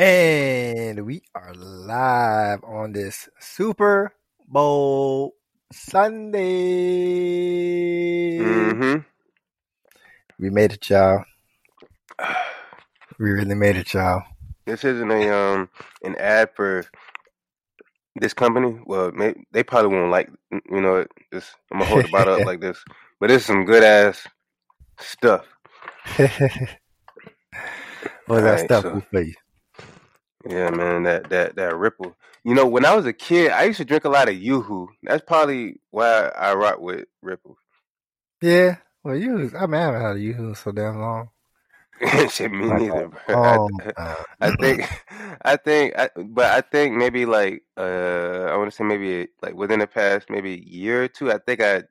And we are live on this Super Bowl Sunday. Mm-hmm. We made it, y'all. We really made it, y'all. This isn't a an ad for this company. Well, they probably won't like, you know, this. I'm gonna hold the bottle up like this, but this is some good ass stuff. What's that stuff we play? Yeah, man, that Ripple. You know, when I was a kid, I used to drink a lot of Yoo-Hoo. That's probably why I rock with Ripple. Yeah, well, I haven't had a Yoo-Hoo so damn long. Shit, me neither, bro. I think maybe like I want to say maybe like within the past maybe a year or two, I think I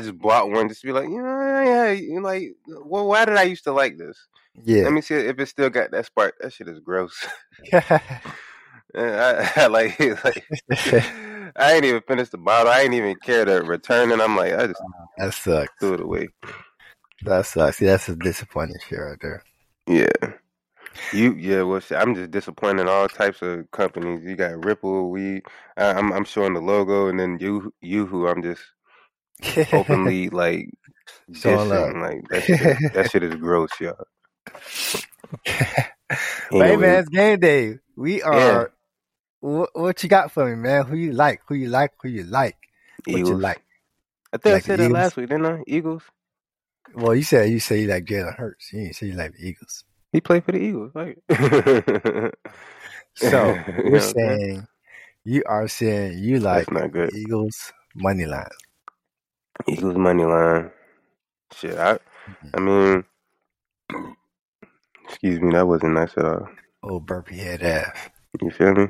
just bought one just to be like, you know, like, well, why did I used to like this? Yeah. Let me see if it still got that spark. That shit is gross. I like I ain't even finished the bottle. I ain't even care to return it. I'm like, I just that sucks. Threw it away. That sucks. Yeah, that's a disappointing shit right there. Yeah. Well, I'm just disappointed in all types of companies. You got Ripple, I'm showing the logo, and then Yoo-Hoo, I'm just openly like dissing. Like that shit is gross, y'all. Anyway. Hey man, it's game day. We are. Yeah. What you got for me, man? Who you like? Eagles. What you like? I think I said that last week, didn't I? Eagles. Well, you say you like Jalen Hurts. You didn't say you like the Eagles. He played for the Eagles, right? So you're saying you like the Eagles money line. Eagles money line. Shit, I mean, excuse me, that wasn't nice at all. Old burpy head ass. You feel me?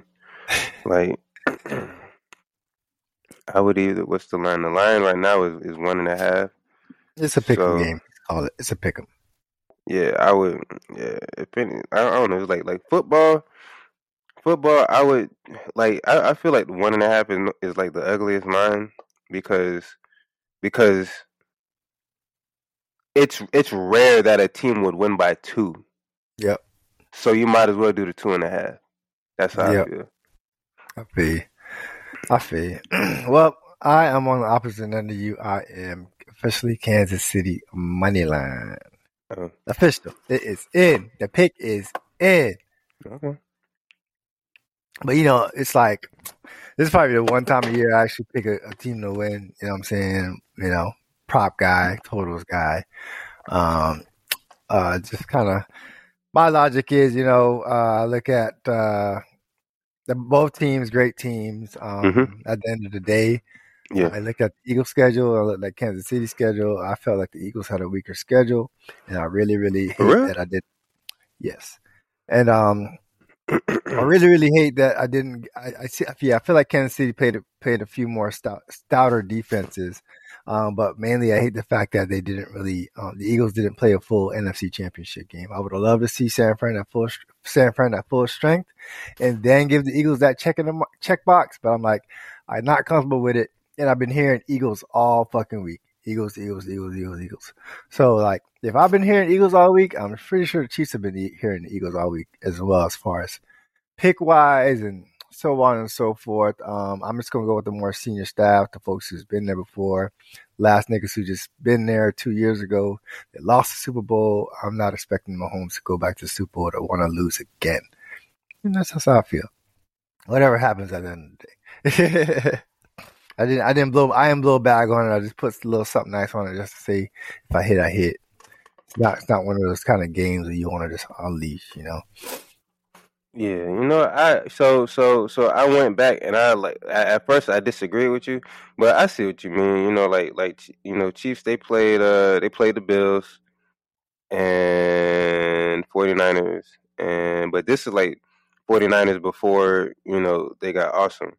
Like, I would either. What's the line? The line right now is 1.5. It's a pick'em game. Call it. It's a pick'em. Yeah, I would. Yeah, if any, I don't know. It's like football. Football, I would like. I feel like 1.5 is like the ugliest line because it's rare that a team would win by 2. Yep. So you might as well do the 2.5. That's how I feel. I feel. Well, I am on the opposite end of you. I am officially Kansas City money line. Oh. Official. It is in. The pick is in. Okay. But, you know, it's like, this is probably the one time a year I actually pick a team to win. You know what I'm saying? You know, prop guy, totals guy. Just kind of, my logic is, you know, I look at both teams, great teams. At the end of the day, yeah. I looked at the Eagles' schedule. I looked at Kansas City's schedule. I felt like the Eagles had a weaker schedule, and I really hate that I did. Yes, and I really hate that I didn't. I feel like Kansas City played a few more stouter defenses, but mainly I hate the fact that they didn't really. The Eagles didn't play a full NFC Championship game. I would have loved to see San Fran at full strength, and then give the Eagles that check box. But I'm like, I'm not comfortable with it, and I've been hearing Eagles all fucking week. Eagles. So, like, if I've been hearing Eagles all week, I'm pretty sure the Chiefs have been hearing the Eagles all week as well, as far as pick-wise and so on and so forth. I'm just going to go with the more senior staff, the folks who's been there before. Last niggas who just been there 2 years ago. They lost the Super Bowl. I'm not expecting Mahomes to go back to the Super Bowl to want to lose again. And that's just how I feel. Whatever happens at the end of the day. I didn't blow a bag on it. I just put a little something nice on it just to say, if I hit, I hit. It's not one of those kind of games where you want to just unleash, you know? Yeah, you know, I went back and at first I disagree with you, but I see what you mean. You know, like you know, Chiefs, they played the Bills and 49ers, but this is like 49ers before, you know, they got awesome.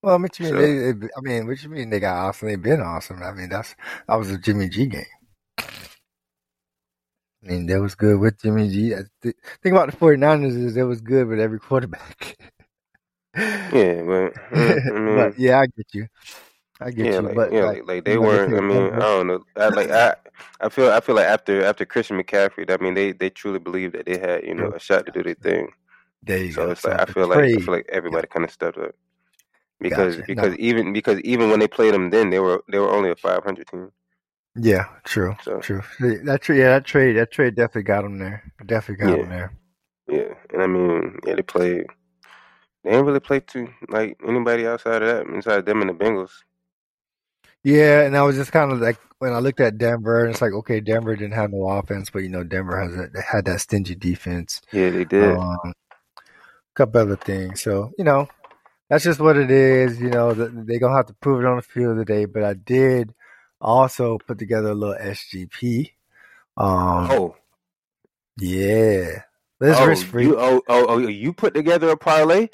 Well, what you mean? So, what you mean they got awesome? They've been awesome. I mean, that was a Jimmy G game. I mean, that was good with Jimmy G. The thing about the 49ers is they was good with every quarterback. Yeah, but, but yeah, I get you. I get you. Like they weren't. I mean, I don't know. I feel like after Christian McCaffrey, I mean, they truly believed that they had, you know, a shot to do their thing. There you so go. It's so like, I feel like everybody kind of stepped up because even when they played them, then they were only a 500 team. Yeah, true. That trade definitely got them there. Yeah, and I mean, yeah, they didn't really play to like anybody outside of that, inside them and the Bengals. Yeah, and I was just kind of like when I looked at Denver, and it's like, okay, Denver didn't have no offense, but you know, Denver had that stingy defense. Yeah, they did. A couple other things, so you know, that's just what it is. You know, they're gonna have to prove it on the field today. But I did also put together a little SGP. Yeah. You put together a parlay?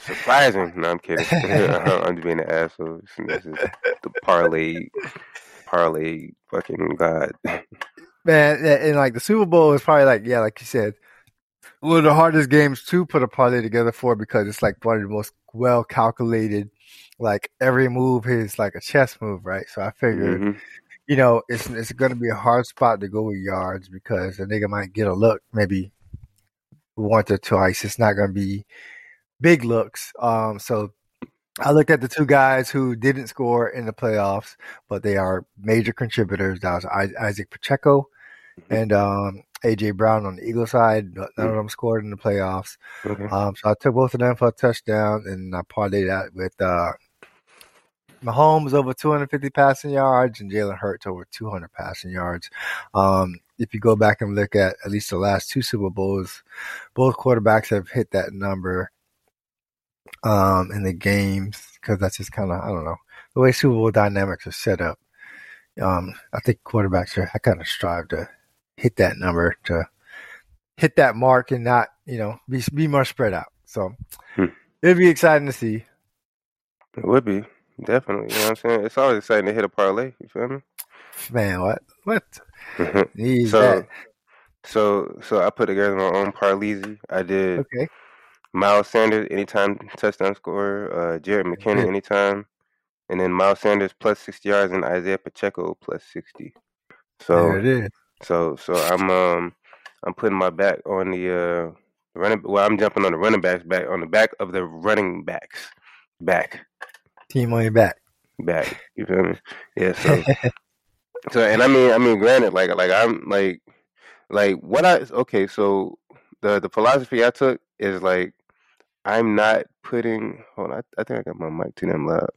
Surprising. No, I'm kidding. I'm just being an asshole. This is the parlay fucking god. Man, and like the Super Bowl is probably like, yeah, like you said, one of the hardest games to put a parlay together for because it's like one of the most well calculated, like every move is like a chess move, right? So I figured you know, it's going to be a hard spot to go with yards because a nigga might get a look maybe once or twice. It's not going to be big looks. So I looked at the two guys who didn't score in the playoffs, but they are major contributors. That was Isaac Pacheco and A.J. Brown on the Eagles side. None of them scored in the playoffs. So I took both of them for a touchdown, and I parlayed that with Mahomes over 250 passing yards and Jalen Hurts over 200 passing yards. If you go back and look at least the last two Super Bowls, both quarterbacks have hit that number in the games because that's just kind of, I don't know, the way Super Bowl dynamics are set up. I think quarterbacks kind of strive to hit that number, to hit that mark and not, you know, be more spread out. So it'd be exciting to see. It would be. Definitely, you know what I'm saying? It's always exciting to hit a parlay, you feel me? Man, what? So I put together my own parlay. I did Miles Sanders, anytime touchdown scorer, Jared McKinnon, anytime, and then Miles Sanders plus 60 yards and Isaiah Pacheco plus 60. So there it is. So I'm putting my back on the running. Well, I'm jumping on the running backs back on the back of the running backs back. Team on your back. You feel me? Yeah. So, and I mean, granted, like I'm like what I okay. So the philosophy I took is like I'm not putting. Hold on, I think I got my mic too damn loud.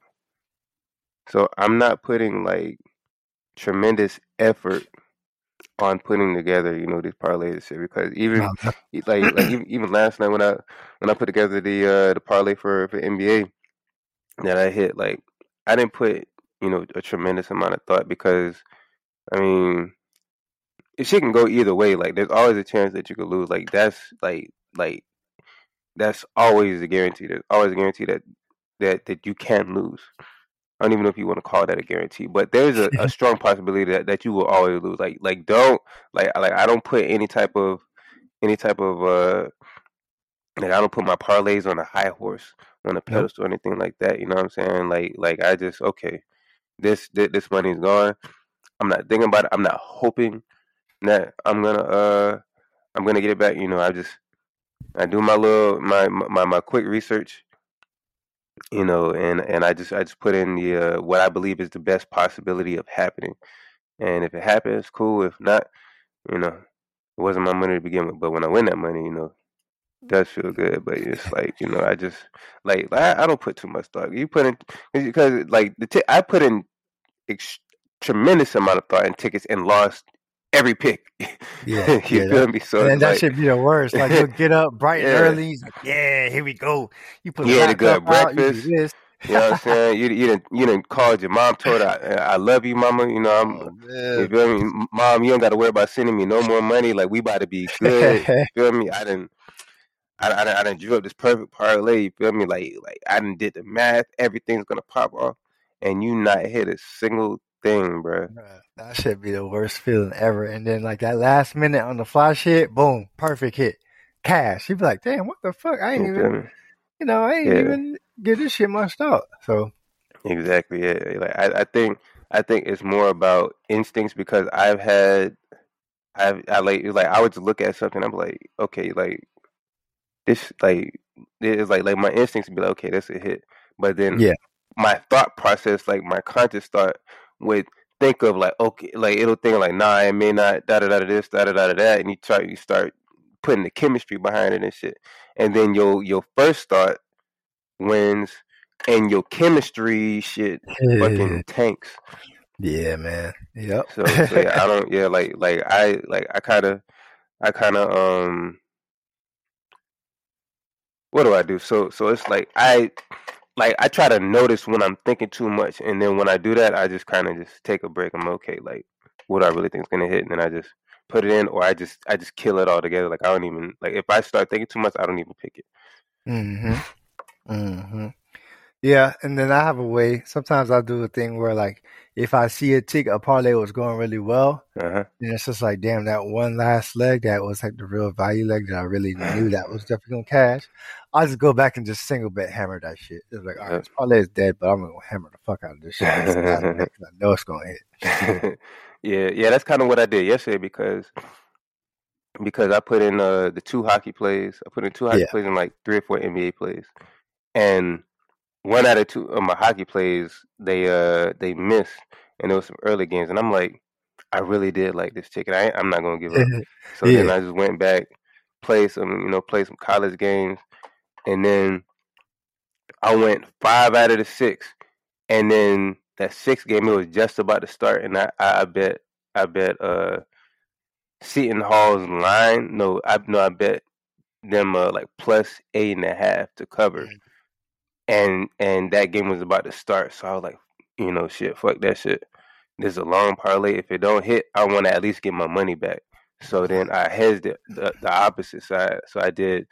So I'm not putting like tremendous effort on putting together, you know, these parlays and shit because even like even last night when I put together the parlay for NBA. That I hit, like, I didn't put, you know, a tremendous amount of thought because, I mean, it shit can go either way. Like, there's always a chance that you could lose. Like, that's always a guarantee. There's always a guarantee that you can lose. I don't even know if you want to call that a guarantee, but there's a strong possibility that you will always lose. Like don't like I don't put any type of like I don't put my parlays on a high horse. On a pedestal or anything like that, you know what I'm saying? Like I just this money's gone. I'm not thinking about it. I'm not hoping that I'm gonna get it back. You know, I do my little my quick research, you know, and I just put in the what I believe is the best possibility of happening. And if it happens, cool. If not, you know, it wasn't my money to begin with. But when I win that money, you know. Does feel good, but it's like, you know, I just like I don't put too much thought. You put in because like I put in tremendous amount of thought in tickets and lost every pick. Yeah, you feel me? So and that should be the worst. Like you'll get up bright and early. He's like, yeah, here we go. You put a good breakfast. You know what I'm saying? You didn't call your mom, told her, I love you, mama. You know, you feel me? Mom, you don't got to worry about sending me no more money. Like we about to be good. You feel me? I done drew up this perfect parlay, you feel me? Like I done did the math, everything's gonna pop off, and you not hit a single thing, bro. That should be the worst feeling ever. And then like that last minute on the fly shit, boom, perfect hit, cash. You be like, damn, what the fuck? I ain't even get this shit much out. So exactly, yeah. Like I think it's more about instincts because I've had I like I would look at something, I'm like, okay, like. this like it's like my instincts would be like, okay, that's a hit. But then my thought process, like my conscious thought would think of like, okay, like it'll think like, nah, it may not, da da da this, da da da that, and you start putting the chemistry behind it and shit. And then your first thought wins and your chemistry shit fucking tanks. Yeah, man. Yep. So yeah, I don't I kinda what do I do? So it's like I try to notice when I'm thinking too much, and then when I do that, I just kind of just take a break. I'm okay, like what I really think is gonna hit, and then I just put it in, or I just kill it all together. Like I don't even like if I start thinking too much, I don't even pick it. Mm-hmm. Mm-hmm. Yeah, and then I have a way. Sometimes I do a thing where like if I see a parlay was going really well, then it's just like, damn, that one last leg that was like the real value leg that I really knew that was definitely gonna cash. I just go back and just single bet hammer that shit. It's like, all right, this parlay is dead, but I'm gonna hammer the fuck out of this shit. I know it's gonna hit. Yeah, that's kind of what I did yesterday because I put in the two hockey plays. I put in two hockey plays and like 3 or 4 NBA plays, and 1 out of 2 of my hockey plays they missed, and there was some early games, and I'm like, I really did like this ticket. I'm not gonna give up. So then I just went back, played some college games, and then I went 5 out of the 6, and then that 6th game it was just about to start, and I bet Seton Hall's line. I bet them like +8.5 to cover. And that game was about to start, so I was like, shit, fuck that shit. This is a long parlay. If it don't hit, I want to at least get my money back. So then I hedged it the opposite side. So I did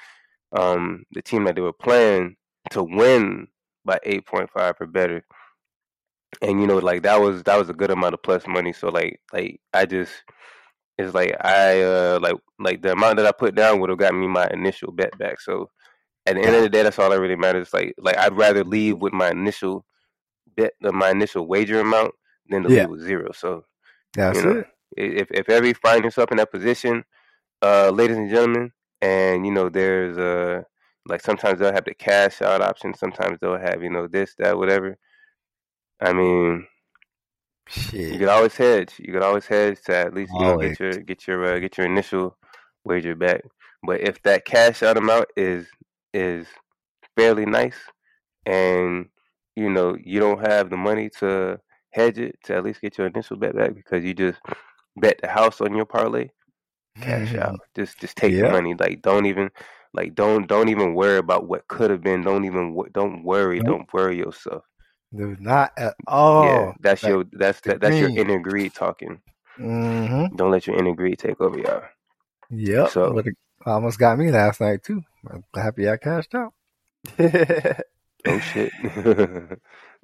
the team that they were playing to win by 8.5 or better. And like that was a good amount of plus money. So like I just it's like I like the amount that I put down would have got me my initial bet back. So. At the end of the day, that's all that really matters. Like I'd rather leave with my initial bet, my initial wager amount, than to leave with zero. So that's it. If ever you find yourself in that position, ladies and gentlemen, and there's like sometimes they'll have the cash out option, sometimes they'll have this, that, whatever. I mean, shit. You could always hedge. You could always hedge to at least get your initial wager back. But if that cash out amount is fairly nice, and you don't have the money to hedge it to at least get your initial bet back because you just bet the house on your parlay, cash out. Just take the money. Like don't even worry about what could have been. Don't worry yourself. Do not at all. Yeah, that's your inner greed talking. Mm-hmm. Don't let your inner greed take over, y'all. Yeah. So almost got me last night too. I'm happy I cashed out. Oh shit!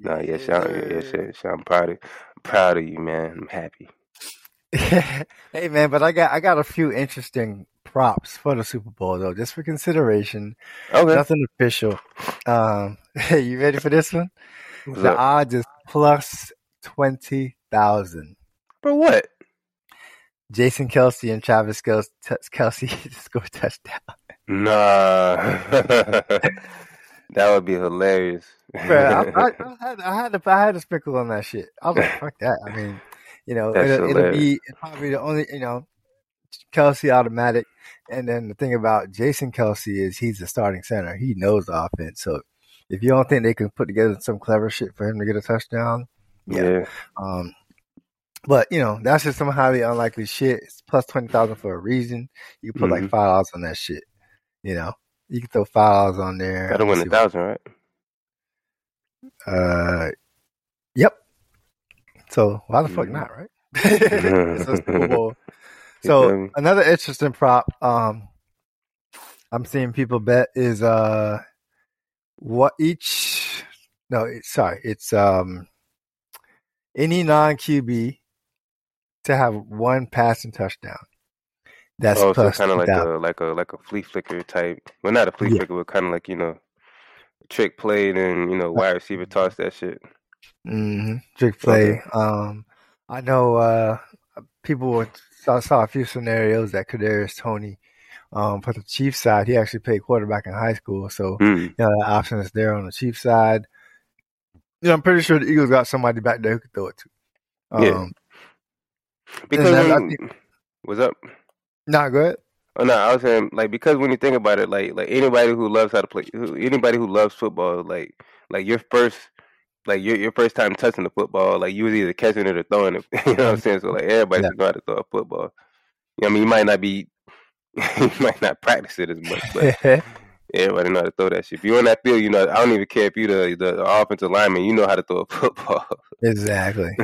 No, yes, I'm proud of you, man. I'm happy. Hey, man, but I got a few interesting props for the Super Bowl though, just for consideration. Okay. Nothing official. Hey, you ready for this one? What's the odds is +20,000. For what? Jason Kelce and Travis Kelce score a touchdown. Nah, that would be hilarious. Bro, I had to sprinkle on that shit. I was like, fuck that. I mean, it'll be probably the only, Kelce automatic. And then the thing about Jason Kelce is he's the starting center. He knows the offense. So if you don't think they can put together some clever shit for him to get a touchdown, but, that's just some highly unlikely shit. It's +20,000 for a reason. You can put like $5 on that shit. You can throw $5 on there. Gotta win 1,000, right? Yep. So why the fuck not, right? It's a Super Bowl. So another interesting prop I'm seeing people bet is any non-QB to have one passing touchdown. That's kind of like a flea flicker type. Well, not a flea flicker, but kind of like trick play and wide receiver toss that shit. Mm-hmm. Trick play. Okay. I know people. I saw a few scenarios that Kadarius Toney But the Chiefs side, he actually played quarterback in high school, so the option is there on the Chiefs side. You know, I'm pretty sure the Eagles got somebody back there who could throw it to. Go ahead. Oh, no, I was saying, like, because when you think about it, like anybody who loves how to play, anybody who loves football, like your first, like your first time touching the football, like you was either catching it or throwing it. You know what I'm saying? So like everybody's going to throw a football. You know what I mean? You might not practice it as much, but everybody know how to throw that shit. If you're in that field, you know, I don't even care if you're the offensive lineman, you know how to throw a football. Exactly.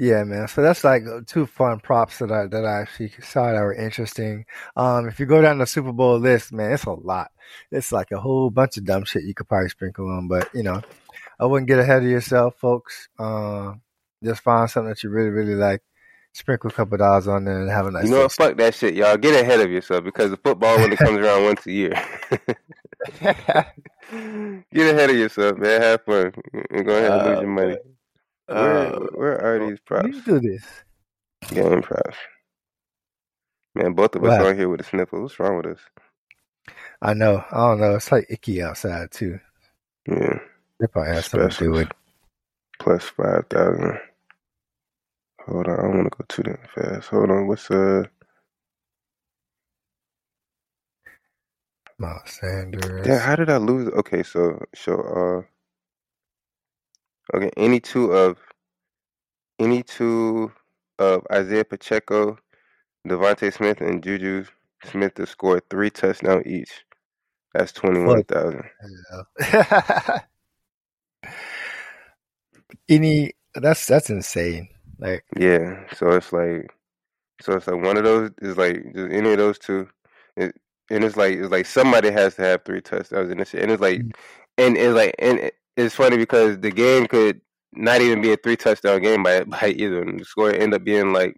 Yeah, man. So that's like two fun props that I actually saw that were interesting. If you go down the Super Bowl list, man, it's a lot. It's like a whole bunch of dumb shit you could probably sprinkle on, but you know, I wouldn't get ahead of yourself, folks. Just find something that you really, really like. Sprinkle a couple of dollars on there and have a nice. You know what? Fuck that shit, y'all. Get ahead of yourself because the football only comes around once a year. Get ahead of yourself, man. Have fun and go ahead and lose your money. Where are these props? You do this. Game props. Man, both of us are here with a sniffle. What's wrong with us? I know. I don't know. It's like icky outside too. Yeah. They probably have something to do with plus 5,000. Hold on, I don't want to go too damn fast. Hold on, what's Miles Sanders? Yeah, how did I lose? Okay, so any two of Isaiah Pacheco, Devonta Smith, and Juju Smith to score 3 touchdowns each. That's 21,000. Yeah. That's insane. Like yeah, so it's like one of those is like just any of those two, and it's like somebody has to have 3 touchdowns in this shit, and it's like it's funny because the game could not even be a 3 touchdown game by either, and the score end up being like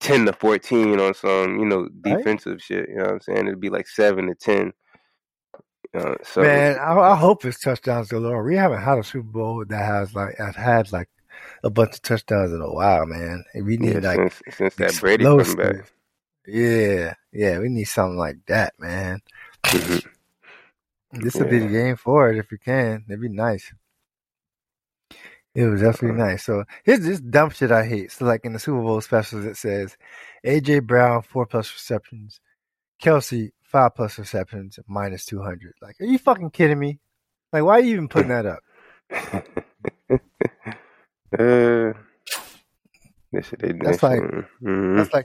10-14 on some defensive shit. You know what I'm saying? It'd be like 7-10. So man, I hope it's touchdowns galore. We haven't had a Super Bowl that has had a bunch of touchdowns in a while, man. We need since that Brady comeback. Yeah, we need something like that, man. Mm-hmm. This will be the game for it if you can. It'd be nice. It was definitely nice. So here's this dumb shit I hate. So like in the Super Bowl specials, it says A.J. Brown 4+ receptions, Kelce 5+ receptions -200. Like, are you fucking kidding me? Like, why are you even putting that up? That's like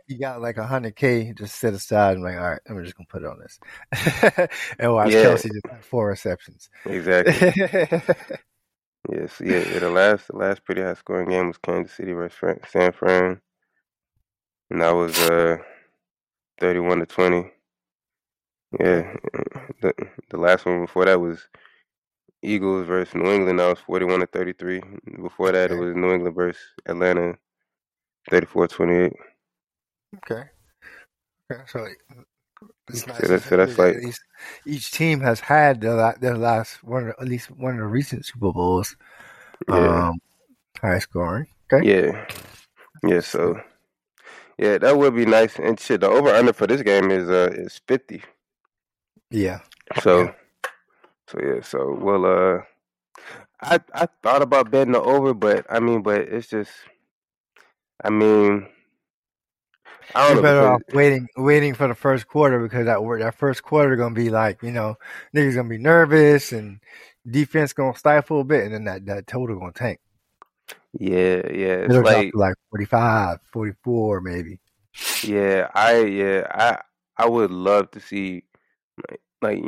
you got like 100K just set aside and like, all right, I'm just gonna put it on this and watch Kelce just like 4 receptions. Exactly. Yes, yeah. The last pretty high scoring game was Kansas City versus San Fran, and that was 31-20. Yeah, the last one before that was Eagles versus New England. That was 41-33. Before that, it was New England versus Atlanta, 34-28. Okay. So it's nice. So that's like each team has had their last one, at least one of the recent Super Bowls. Yeah. High scoring. Okay. Yeah. Yeah. So yeah, that would be nice. And shit, the over/under for this game is 50. Yeah. So. Yeah. I thought about betting the over, but it's just, I don't know. You're better off waiting for the first quarter because that first quarter gonna be like, niggas gonna be nervous and defense gonna stifle a bit, and then that total gonna tank. Yeah, it's it'll like drop to like 45, 44 maybe. I would love to see like.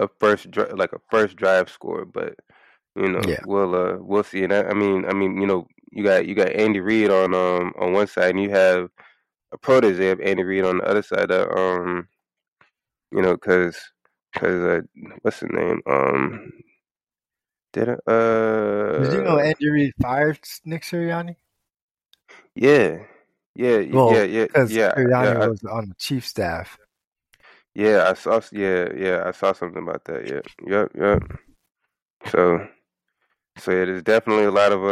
A first drive score, but we'll see. And you got Andy Reid on one side, and you have a protege of Andy Reid on the other side. Because what's his name? Did you know Andy Reid fired Nick Sirianni? Because Sirianni was on the Chiefs staff. I saw something about that. Yep. So So it is definitely a lot of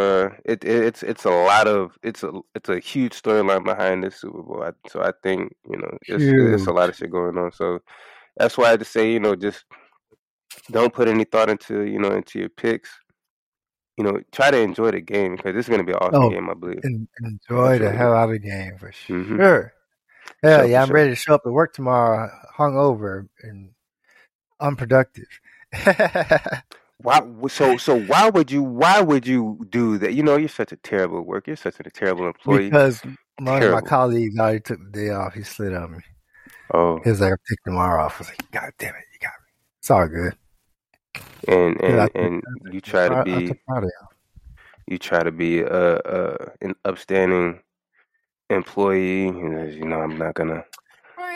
it's a huge storyline behind this Super Bowl. So I think it's a lot of shit going on. So that's why I just say just don't put any thought into your picks. Try to enjoy the game because this is going to be an awesome game, I believe. Enjoy the hell out of the game for sure. Mm-hmm. Hell yeah, I'm ready to show up to work tomorrow, hungover and unproductive. Why? So why would you do that? You're such a terrible worker. You're such a terrible employee. Because one of my colleagues already took the day off. He slid on me. Oh, he was like, "I'm taking tomorrow off." I was like, "God damn it, you got me." It's all good. And you try to be an upstanding employee. I'm not gonna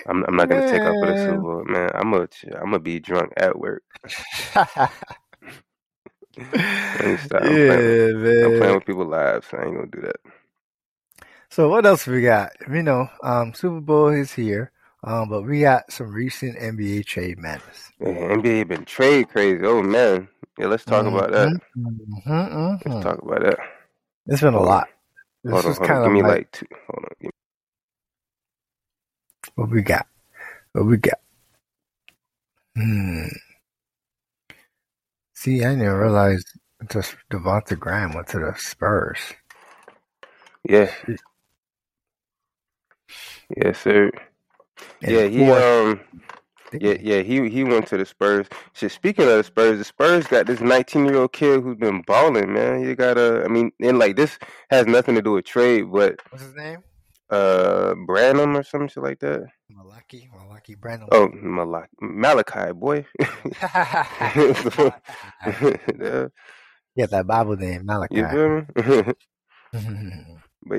take up for the Super Bowl, man. I'm gonna be drunk at work. I'm playing with people's lives. So I ain't gonna do that. So what else we got? Super Bowl is here, but we got some recent NBA trade madness. Yeah, NBA been trade crazy. Oh man, yeah. Let's talk about that. Let's talk about that. It's been a lot. This is kind of like two. Hold on. What we got? See, I didn't realize just Devonta Graham went to the Spurs. Yeah. Yes, sir. And yeah, he went to the Spurs. Shit, speaking of the Spurs got this 19-year-old kid who's been balling, man. You gotta, this has nothing to do with trade, but what's his name? Branham or some shit like that. Malachi Branham. Oh, Malachi, boy. Yeah, that Bible name, Malachi. You feel me? But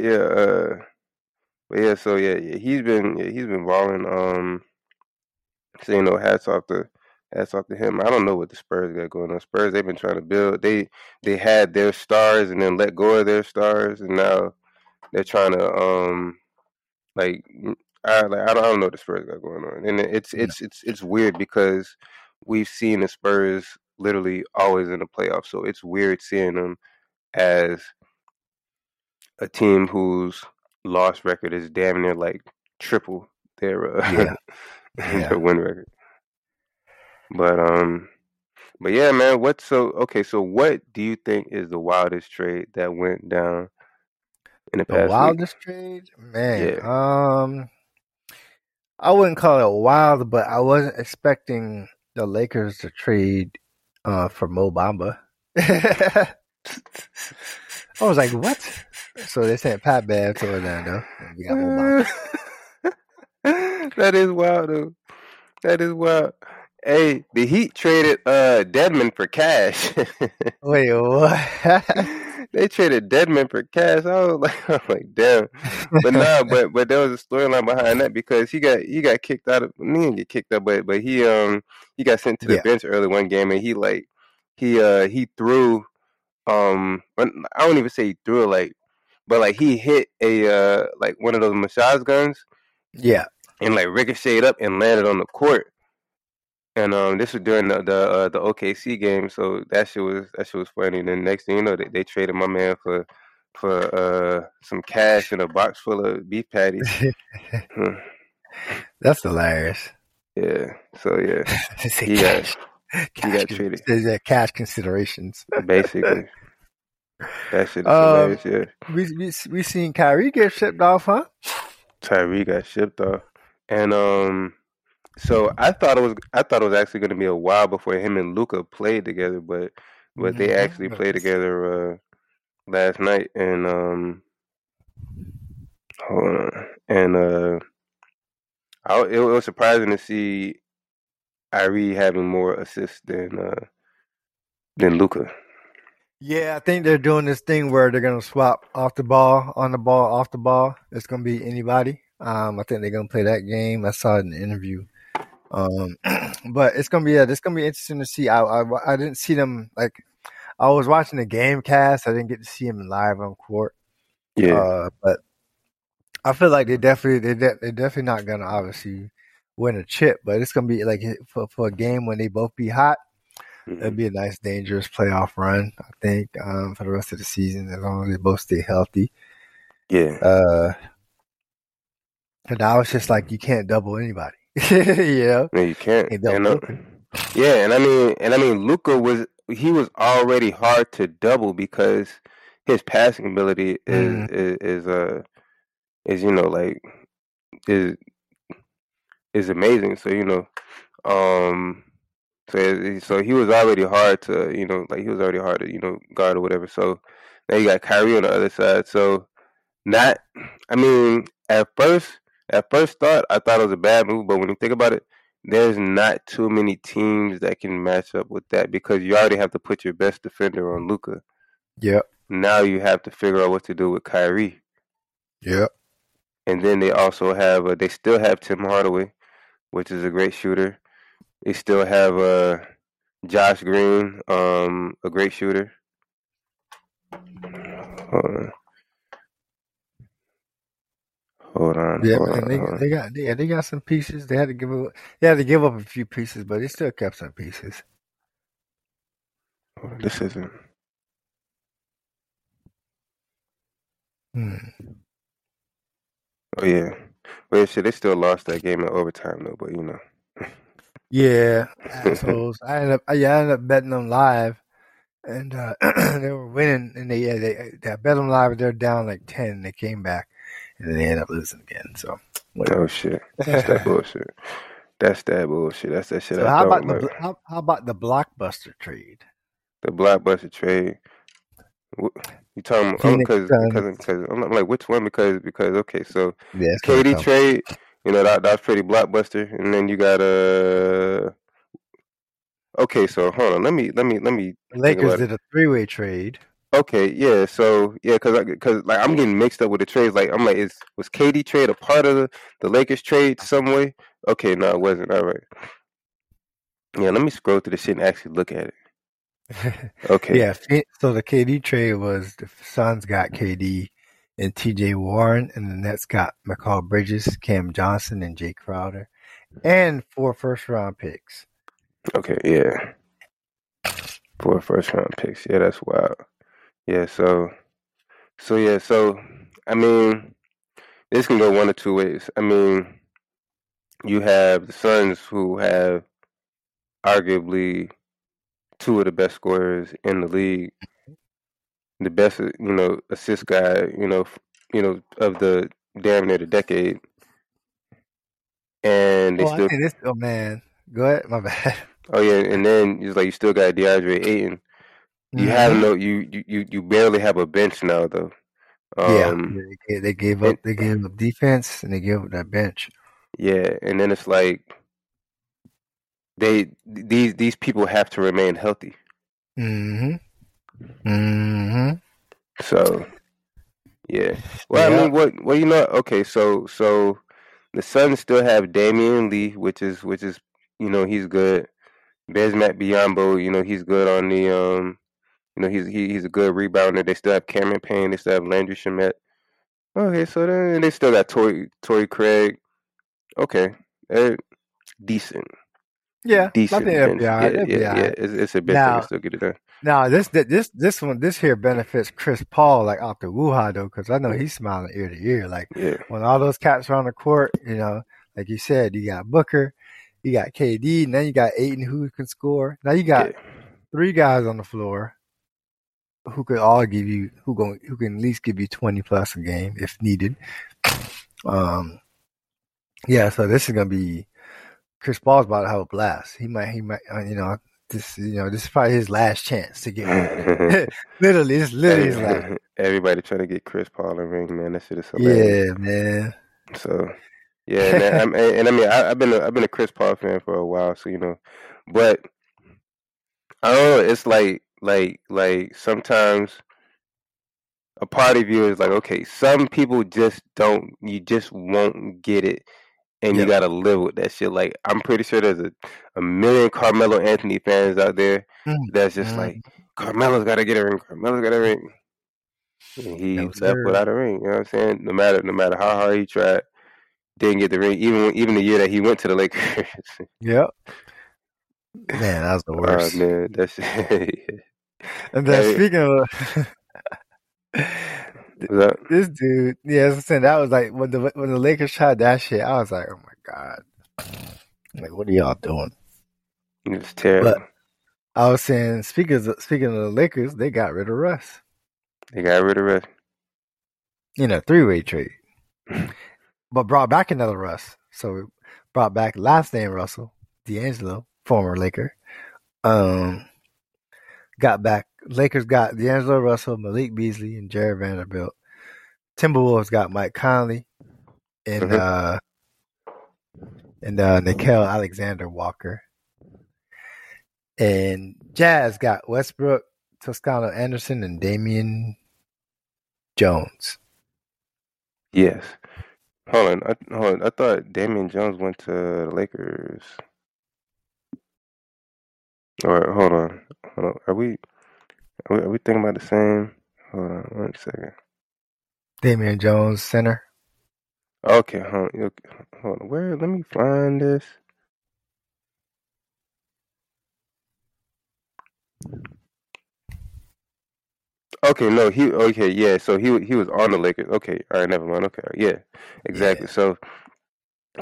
he's been balling. So hats off to him. I don't know what the Spurs got going on. Spurs, they've been trying to build. They had their stars and then let go of their stars, and now they're trying to I don't know what the Spurs got going on, and it's weird because we've seen the Spurs literally always in the playoffs, so it's weird seeing them as a team whose loss record is damn near like triple their their win record. But yeah, man. What do you think is the wildest trade that went down? The wildest trade? Man. Yeah. I wouldn't call it wild, but I wasn't expecting the Lakers to trade for Mo Bamba. I was like, what? So they sent Pat Bev to Orlando. And we got Mo Bamba. That is wild, dude. That is wild. Hey, the Heat traded Dedmon for cash. Wait, what? They traded Dedmon for cash. I was like, damn. But no, but there was a storyline behind that because he got kicked out of. He didn't get kicked out, but he got sent to the bench early one game, and he threw. I don't even say he threw it, but he hit a one of those massage guns. Yeah, and ricocheted up and landed on the court. And this was during the OKC game, so that shit was funny. And then next thing you know, they traded my man for some cash and a box full of beef patties. That's hilarious. Yeah. So yeah, he got traded. There's cash considerations. Basically, that shit is hilarious. Yeah. We seen Kyrie get shipped off, huh? Kyrie got shipped off, and So I thought it was actually going to be a while before him and Luka played together, but they actually played together last night. And hold on, and it was surprising to see Kyrie having more assists than Luka. Yeah, I think they're doing this thing where they're going to swap off the ball, on the ball, off the ball. It's going to be anybody. I think they're going to play that game. I saw it in the interview. But it's gonna be interesting to see. I didn't see them I was watching the game cast. I didn't get to see them live on court. Yeah, but I feel like they're definitely not gonna obviously win a chip. But it's gonna be for a game when they both be hot. That'd be a nice, dangerous playoff run, I think, for the rest of the season, as long as they both stay healthy. Yeah. And now it's just like you can't double anybody. You know? No, you can't. And I mean, Luka was already hard to double because his passing ability is amazing. So so he was already hard to guard or whatever. So now you got Kyrie on the other side. So at first thought, I thought it was a bad move, but when you think about it, there's not too many teams that can match up with that because you already have to put your best defender on Luka. Yeah. Now you have to figure out what to do with Kyrie. Yeah. And then they also have they still have Tim Hardaway, which is a great shooter. They still have Josh Green, a great shooter. Hold on. Yeah, they got some pieces. They had to give up. They had to give up a few pieces, but they still kept some pieces. This isn't. Oh yeah. Well, shit, they still lost that game in overtime though. But Yeah, assholes. I ended up betting them live, and they were winning, and I bet them live. They're down like 10, and they came back. And then they end up losing again. So, whatever. Oh shit! That's that bullshit. That's that shit. So how about the blockbuster trade? The blockbuster trade. You talking because I'm like, which one? Because okay, so yeah, KD trade. That was pretty blockbuster. And then you got okay, so hold on. Let me. Lakers did a 3-way trade. Okay, yeah, so, yeah, because I'm getting mixed up with the trades. Like, I'm like, was KD trade a part of the Lakers trade some way? Okay, no, it wasn't. All right. Yeah, let me scroll through the shit and actually look at it. Okay. Yeah, so the KD trade was the Suns got KD and TJ Warren, and the Nets got McCall Bridges, Cam Johnson, and Jay Crowder, and 4 first-round picks. Okay, yeah. 4 first-round picks. Yeah, that's wild. Yeah, so I mean, this can go one of two ways. I mean, you have the Suns who have arguably 2 of the best scorers in the league, the best assist guy of the damn near the decade, and go ahead, my bad. Oh yeah, and then it's like you still got DeAndre Ayton. You have you barely have a bench now though. They gave up. They gave up defense and they gave up that bench. Yeah, and then it's like these people have to remain healthy. So yeah. Well, yeah. I mean, what okay, so the Suns still have Damian Lee, which is he's good. Bismack Biyombo, he's good on the he's a good rebounder. They still have Cameron Payne. They still have Landry Shamet. Okay, so then they still got Torrey Craig. Okay, they're decent. Yeah, decent. I think yeah. It's a bit thing to still get it done. Now this one here benefits Chris Paul like off the woo-ha though, because I know he's smiling ear to ear. Like when all those cats are on the court, like you said, you got Booker, you got KD, now you got Ayton who can score. Now you got 3 guys on the floor who could all give you who can at least give you 20 plus a game if needed. So this is gonna be Chris Paul's about to have a blast. He might this is probably his last chance to get literally his last. Everybody trying to get Chris Paul a ring, man. That shit is hilarious. Yeah, man. So yeah, man, I've been a Chris Paul fan for a while, so but I don't know, it's like sometimes a part of you is like, okay, some people just won't get it, and you gotta live with that shit. Like, I'm pretty sure there's a million Carmelo Anthony fans out there that's just like, Carmelo's gotta get a ring. And he left without a ring, you know what I'm saying? No matter how hard he tried, didn't get the ring, even the year that he went to the Lakers. Yep. Man, that was the worst. Man, that's and then speaking of this dude, yeah, as I said, that was like when the Lakers tried that shit. I was like, oh my god, like what are y'all doing? It's terrible. But I was saying, speaking of the Lakers, they got rid of Russ. In a 3-way trade, but brought back another Russ. So we brought back last name Russell, D'Angelo, former Laker. Got back. Lakers got D'Angelo Russell, Malik Beasley, and Jared Vanderbilt. Timberwolves got Mike Conley and Nickel Alexander Walker. And Jazz got Westbrook, Toscano Anderson, and Damian Jones. Yes. Hold on. I thought Damian Jones went to the Lakers. All right, hold on. Are we thinking about the same? Hold on, 1 second. Damian Jones, center. Okay, hold on. Where? Let me find this. Okay, no, yeah. So he was on the Lakers. Okay, all right, never mind. Okay, yeah, exactly. Yeah.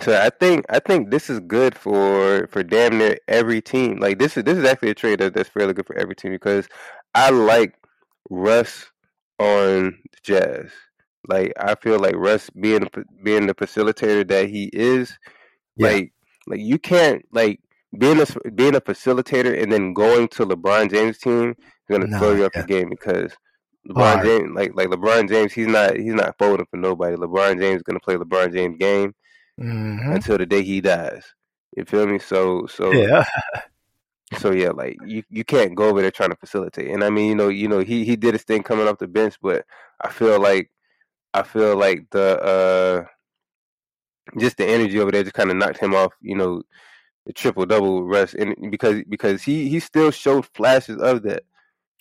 So I think this is good for damn near every team. Like this is actually a trade that's fairly good for every team because I like Russ on the Jazz. Like I feel like Russ being the facilitator that he is, yeah. like you can't like being a facilitator and then going to LeBron James' team is gonna throw you off the game because LeBron James like LeBron James he's not folding for nobody. LeBron James is gonna play LeBron James game. Mm-hmm. Until the day he dies, you feel me? So yeah, like you can't go over there trying to facilitate. And I mean, you know, he did his thing coming off the bench, but I feel like just the energy over there just kind of knocked him off. You know, the triple double rest, and because he still showed flashes of that.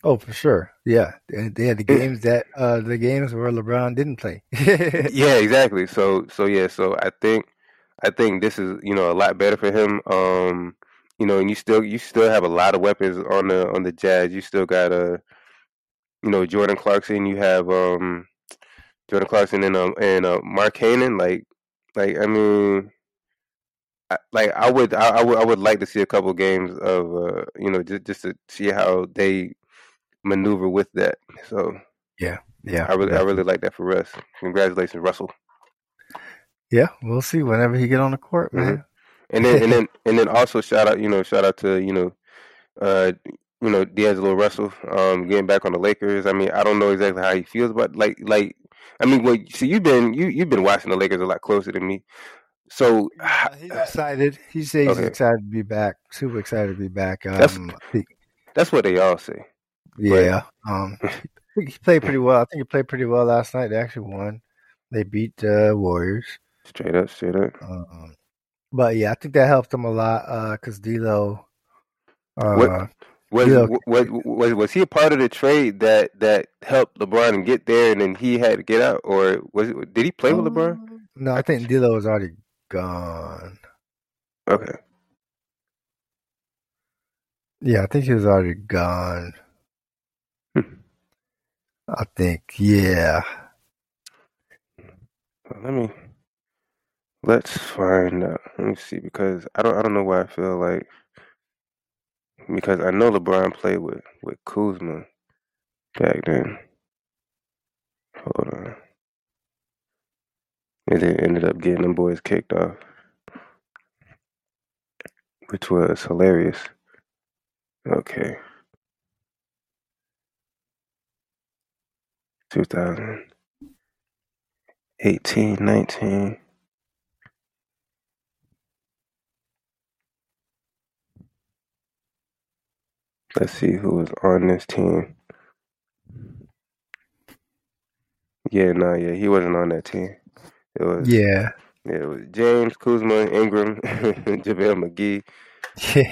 Oh, for sure. Yeah. They had the games where LeBron didn't play. Yeah, exactly. So I think this is, you know, a lot better for him. You know, and you still have a lot of weapons on the Jazz. You still got Jordan Clarkson, you have Jordan Clarkson and Mark Cannon. Like I mean like I would like to see a couple games of just to see how they maneuver with that. So yeah. I really like that for Russ. Congratulations, Russell. Yeah, we'll see whenever he get on the court, man. Mm-hmm. And then also shout out to D'Angelo Russell getting back on the Lakers. I mean, I don't know exactly how he feels about you've been watching the Lakers a lot closer than me. So he's excited. He says he's excited to be back. Super excited to be back. That's what they all say. Yeah, he played pretty well. I think he played pretty well last night. They actually won. They beat the Warriors. Straight up. But yeah, I think that helped him a lot because D'Lo. Was he a part of the trade that helped LeBron get there, and then he had to get out, or did he play with LeBron? No, I think D'Lo was already gone. Okay. Yeah, I think he was already gone. I think, yeah. Let's find out. Let me see, because I don't know why I feel like, because I know LeBron played with Kuzma back then. Hold on. And they ended up getting them boys kicked off, which was hilarious. Okay. 2018, 19. Let's see who was on this team. Yeah, no, he wasn't on that team. It was it was James, Kuzma, Ingram, JaVale McGee,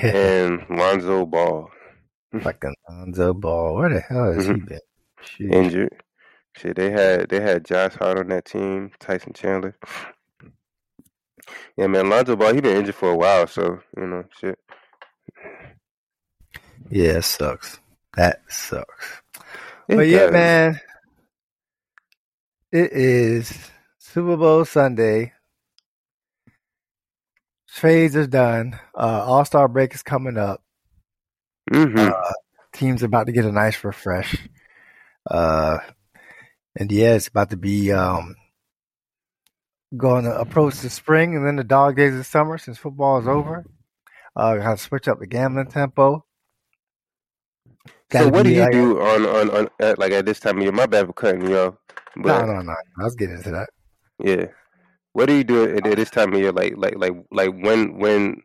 and Lonzo Ball. Fucking Lonzo Ball. Where the hell has he been? Shit. Injured. Shit, they had Josh Hart on that team, Tyson Chandler. Yeah, man, Lonzo Ball, he been injured for a while, so, you know, shit. Yeah, it sucks. That sucks. But yeah, man, it is Super Bowl Sunday. Trades are done. All-Star break is coming up. Mm-hmm. Team's about to get a nice refresh. And yeah, it's about to be going to approach the spring and then the dog days of summer since football is over. Got to switch up the gambling tempo. Gotta so what do you like, do on like at this time of year? My bad for cutting you off. But no. I was getting into that. Yeah. What do you do at this time of year? Like when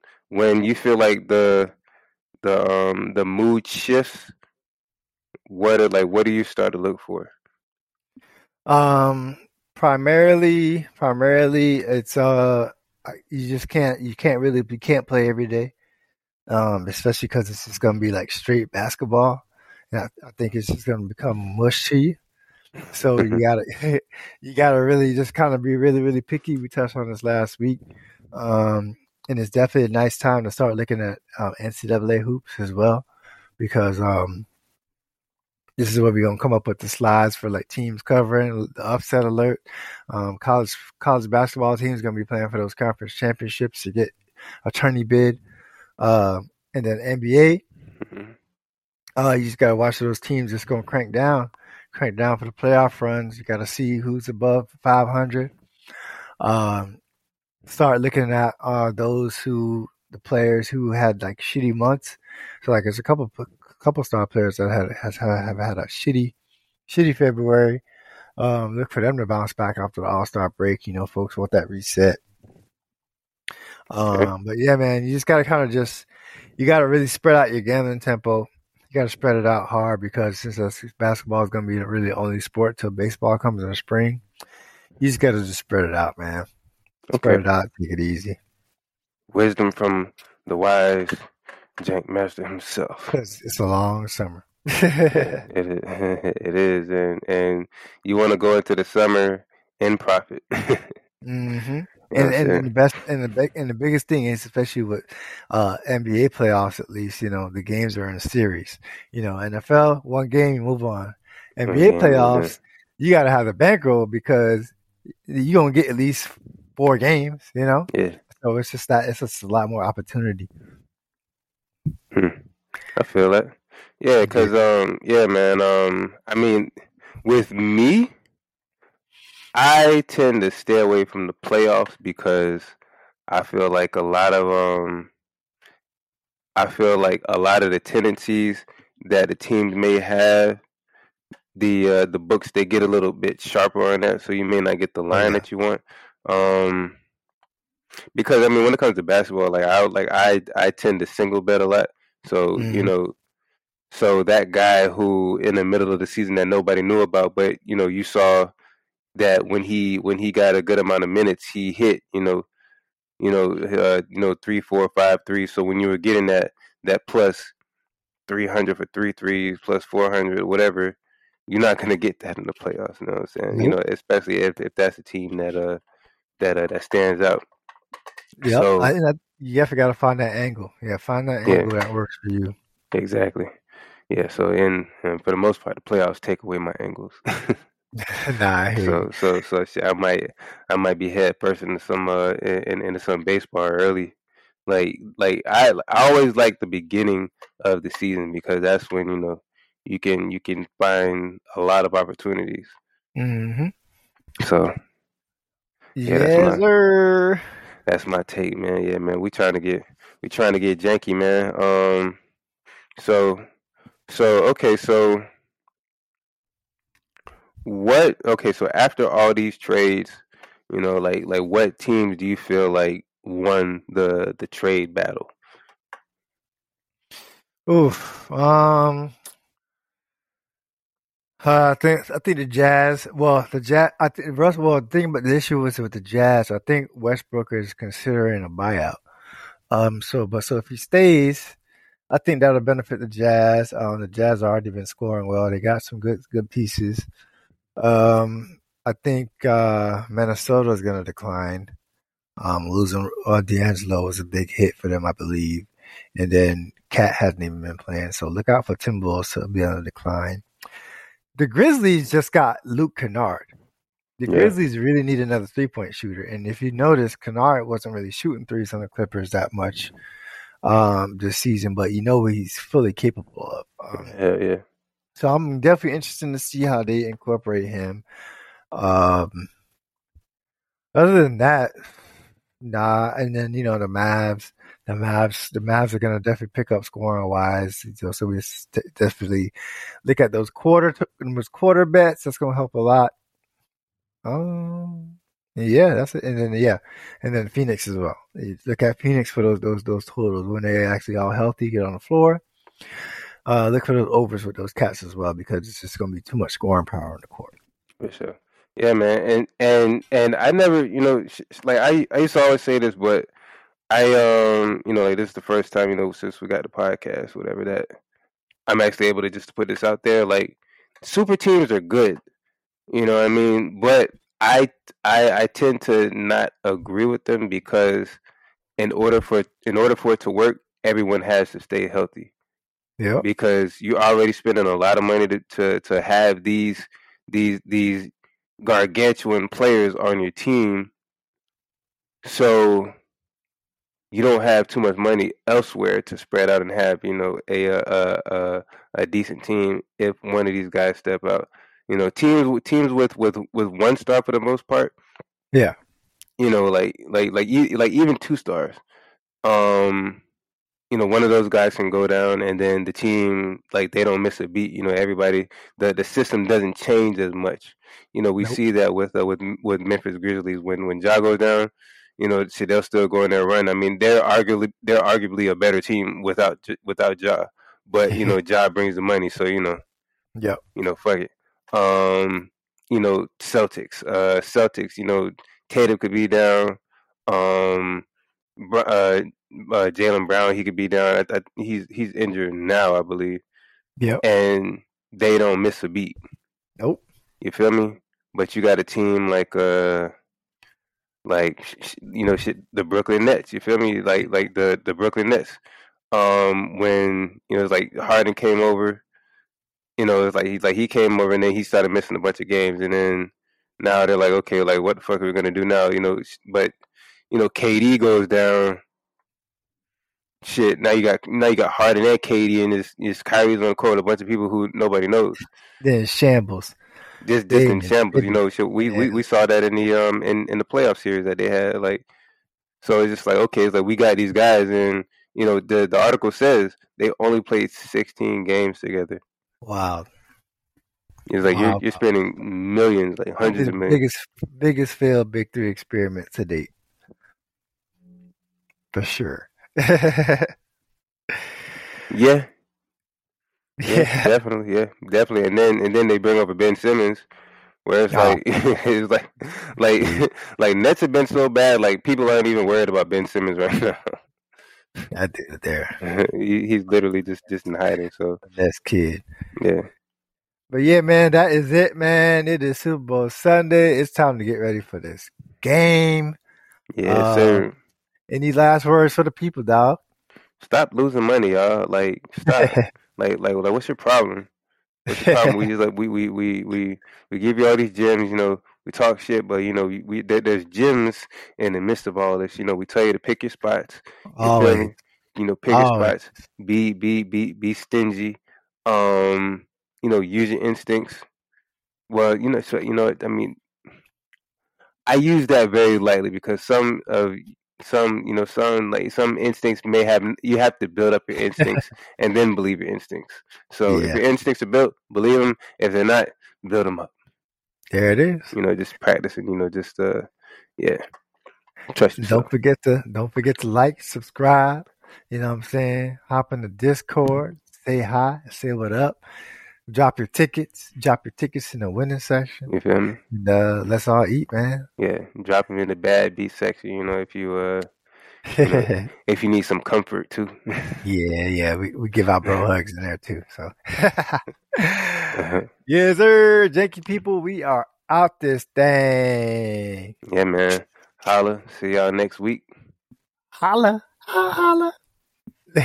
you feel like the mood shifts, what do you start to look for? Primarily it's you can't play every day. Especially because it's just going to be like straight basketball. And I think it's just going to become mush to you. So you gotta really just kind of be really, really picky. We touched on this last week. And it's definitely a nice time to start looking at NCAA hoops as well, because this is where we're going to come up with the slides for like teams covering, the upset alert. College basketball teams going to be playing for those conference championships to get a tourney bid. And then NBA, you just got to watch those teams that's going to crank down for the playoff runs. You got to see who's above 500. Start looking at the players who had like shitty months. So like there's a couple star players that have had a shitty February. Look for them to bounce back after the All-Star break. You know, folks want that reset. But yeah, man, you just gotta really spread out your gambling tempo. You gotta spread it out hard, because since basketball is gonna be really the only sport till baseball comes in the spring, you just gotta spread it out, man. Okay. Spread it out, take it easy. Wisdom from the wise Jank Master himself. It's a long summer. It is, and you want to go into the summer in profit. Mm-hmm. And the biggest thing is, especially with NBA playoffs, at least, you know, the games are in a series. You know, NFL, one game, you move on. NBA playoffs, you got to have the bankroll, because you're going to get at least 4 games, you know? Yeah. So it's just a lot more opportunity. I feel that. Yeah, because, I mean, with me, I tend to stay away from the playoffs, because I feel like a lot of the tendencies that the teams may have, the books, they get a little bit sharper on that, so you may not get the line that you want. Because I mean, when it comes to basketball, I tend to single bet a lot, so you know. So that guy who in the middle of the season that nobody knew about, but you know, you saw that when he got a good amount of minutes, he hit, you know, 3, 4, 5 threes. So when you were getting that plus 300 for 3 threes, plus 400, whatever, you're not gonna get that in the playoffs. You know what I'm saying? Mm-hmm. You know, especially if that's a team that stands out. Yeah, so, you gotta find that angle. Yeah, find that angle that works for you. Exactly. Yeah. So and for the most part, the playoffs take away my angles. Nah, so I might be head person to some into some baseball early, like I always like the beginning of the season, because that's when you know you can find a lot of opportunities. Mm-hmm. So yeah, that's my take, man. Yeah, man, we trying to get janky, man. So after all these trades, you know, like what teams do you feel like won the trade battle? Oof. I think the Jazz. Well, the Jazz. I think Russell. Well, the thing about the issue was with the Jazz. I think Westbrook is considering a buyout. So if he stays, I think that'll benefit the Jazz. The Jazz already been scoring well. They got some good pieces. I think Minnesota is going to decline. Losing D'Angelo was a big hit for them, I believe. And then Cat hasn't even been playing, so look out for Timberwolves to be on the decline. The Grizzlies just got Luke Kennard. The Grizzlies really need another three-point shooter, and if you notice, Kennard wasn't really shooting threes on the Clippers that much this season, but you know what he's fully capable of. So I'm definitely interested to see how they incorporate him. Other than that, and then, you know, the Mavs are going to definitely pick up scoring-wise. So we definitely look at those quarter bets. That's going to help a lot. That's it. And then Phoenix as well. You look at Phoenix for those totals when they're actually all healthy, get on the floor. Look for those overs with those cats as well, because it's just going to be too much scoring power on the court. For sure. Yeah, man. And I never, you know, like I used to always say this, but I, you know, like this is the first time, you know, since we got the podcast, whatever, that I'm actually able to just put this out there. Like, super teams are good. You know what I mean? But I tend to not agree with them, because in order for it to work, everyone has to stay healthy. Yeah. Because you're already spending a lot of money to have these gargantuan players on your team. So you don't have too much money elsewhere to spread out and have, you know, a decent team if one of these guys step out. You know, teams with one star for the most part. Yeah. You know, like even two stars. You know, one of those guys can go down, and then the team, like, they don't miss a beat. You know, everybody, the system doesn't change as much. You know, we see that with Memphis Grizzlies when Ja goes down. You know, see, they'll still go in their run. I mean, they're arguably a better team without Ja, but you know, Ja brings the money, so you know, yeah, you know, fuck it. You know, Celtics. You know, Tatum could be down. Jalen Brown, he could be down. He's injured now, I believe. Yeah. And they don't miss a beat. Nope. You feel me? But you got a team like the Brooklyn Nets. You feel me? Like the Brooklyn Nets. When you know, it's like Harden came over. You know, it's like he came over and then he started missing a bunch of games, and then now they're like, okay, like what the fuck are we gonna do now? You know, but you know, KD goes down. Shit, now you got Harden and KD, and it's Kyrie's on the court, a bunch of people who nobody knows. They're shambles. Shambles, you know. Shit, we saw that in the in the playoff series that they had. Like, so it's just like, okay, it's like we got these guys, and you know the article says they only played 16 games together. Wow. It's like you're spending millions, like hundreds of millions. Biggest failed Big Three experiment to date. For sure. Yeah. Yeah, definitely. Yeah, definitely. And then they bring up a Ben Simmons, where it's like, it's like Nets have been so bad, like people aren't even worried about Ben Simmons right now. I did it there. He's literally just in hiding. So that's kid. Yeah. But yeah, man, that is it, man. It is Super Bowl Sunday. It's time to get ready for this game. Yeah, sir. Any last words for the people, dog? Stop losing money, y'all. Like, stop. like, what's your problem? We just like we give you all these gems, you know. We talk shit, but you know, there's gems in the midst of all this. You know, we tell you to pick your spots. Pick your spots. Be stingy. You know, use your instincts. Well, you know, so you know, I mean, I use that very lightly, because some instincts you have to build up your instincts and then believe your instincts. So if your instincts are built, believe them. If they're not, build them up. There it is. You know, just practicing. You know, just trust yourself. Don't forget to like, subscribe. You know what I'm saying? Hop in the Discord, say hi, say what up. Drop your tickets in the winning section. You feel me? And, let's all eat, man. Yeah, drop them in the bad beat section. You know, if you if you need some comfort too. Yeah, we give out bro hugs in there too. So, Yes, sir, janky people, we are out this thing. Yeah, man. Holla. See y'all next week. Holla.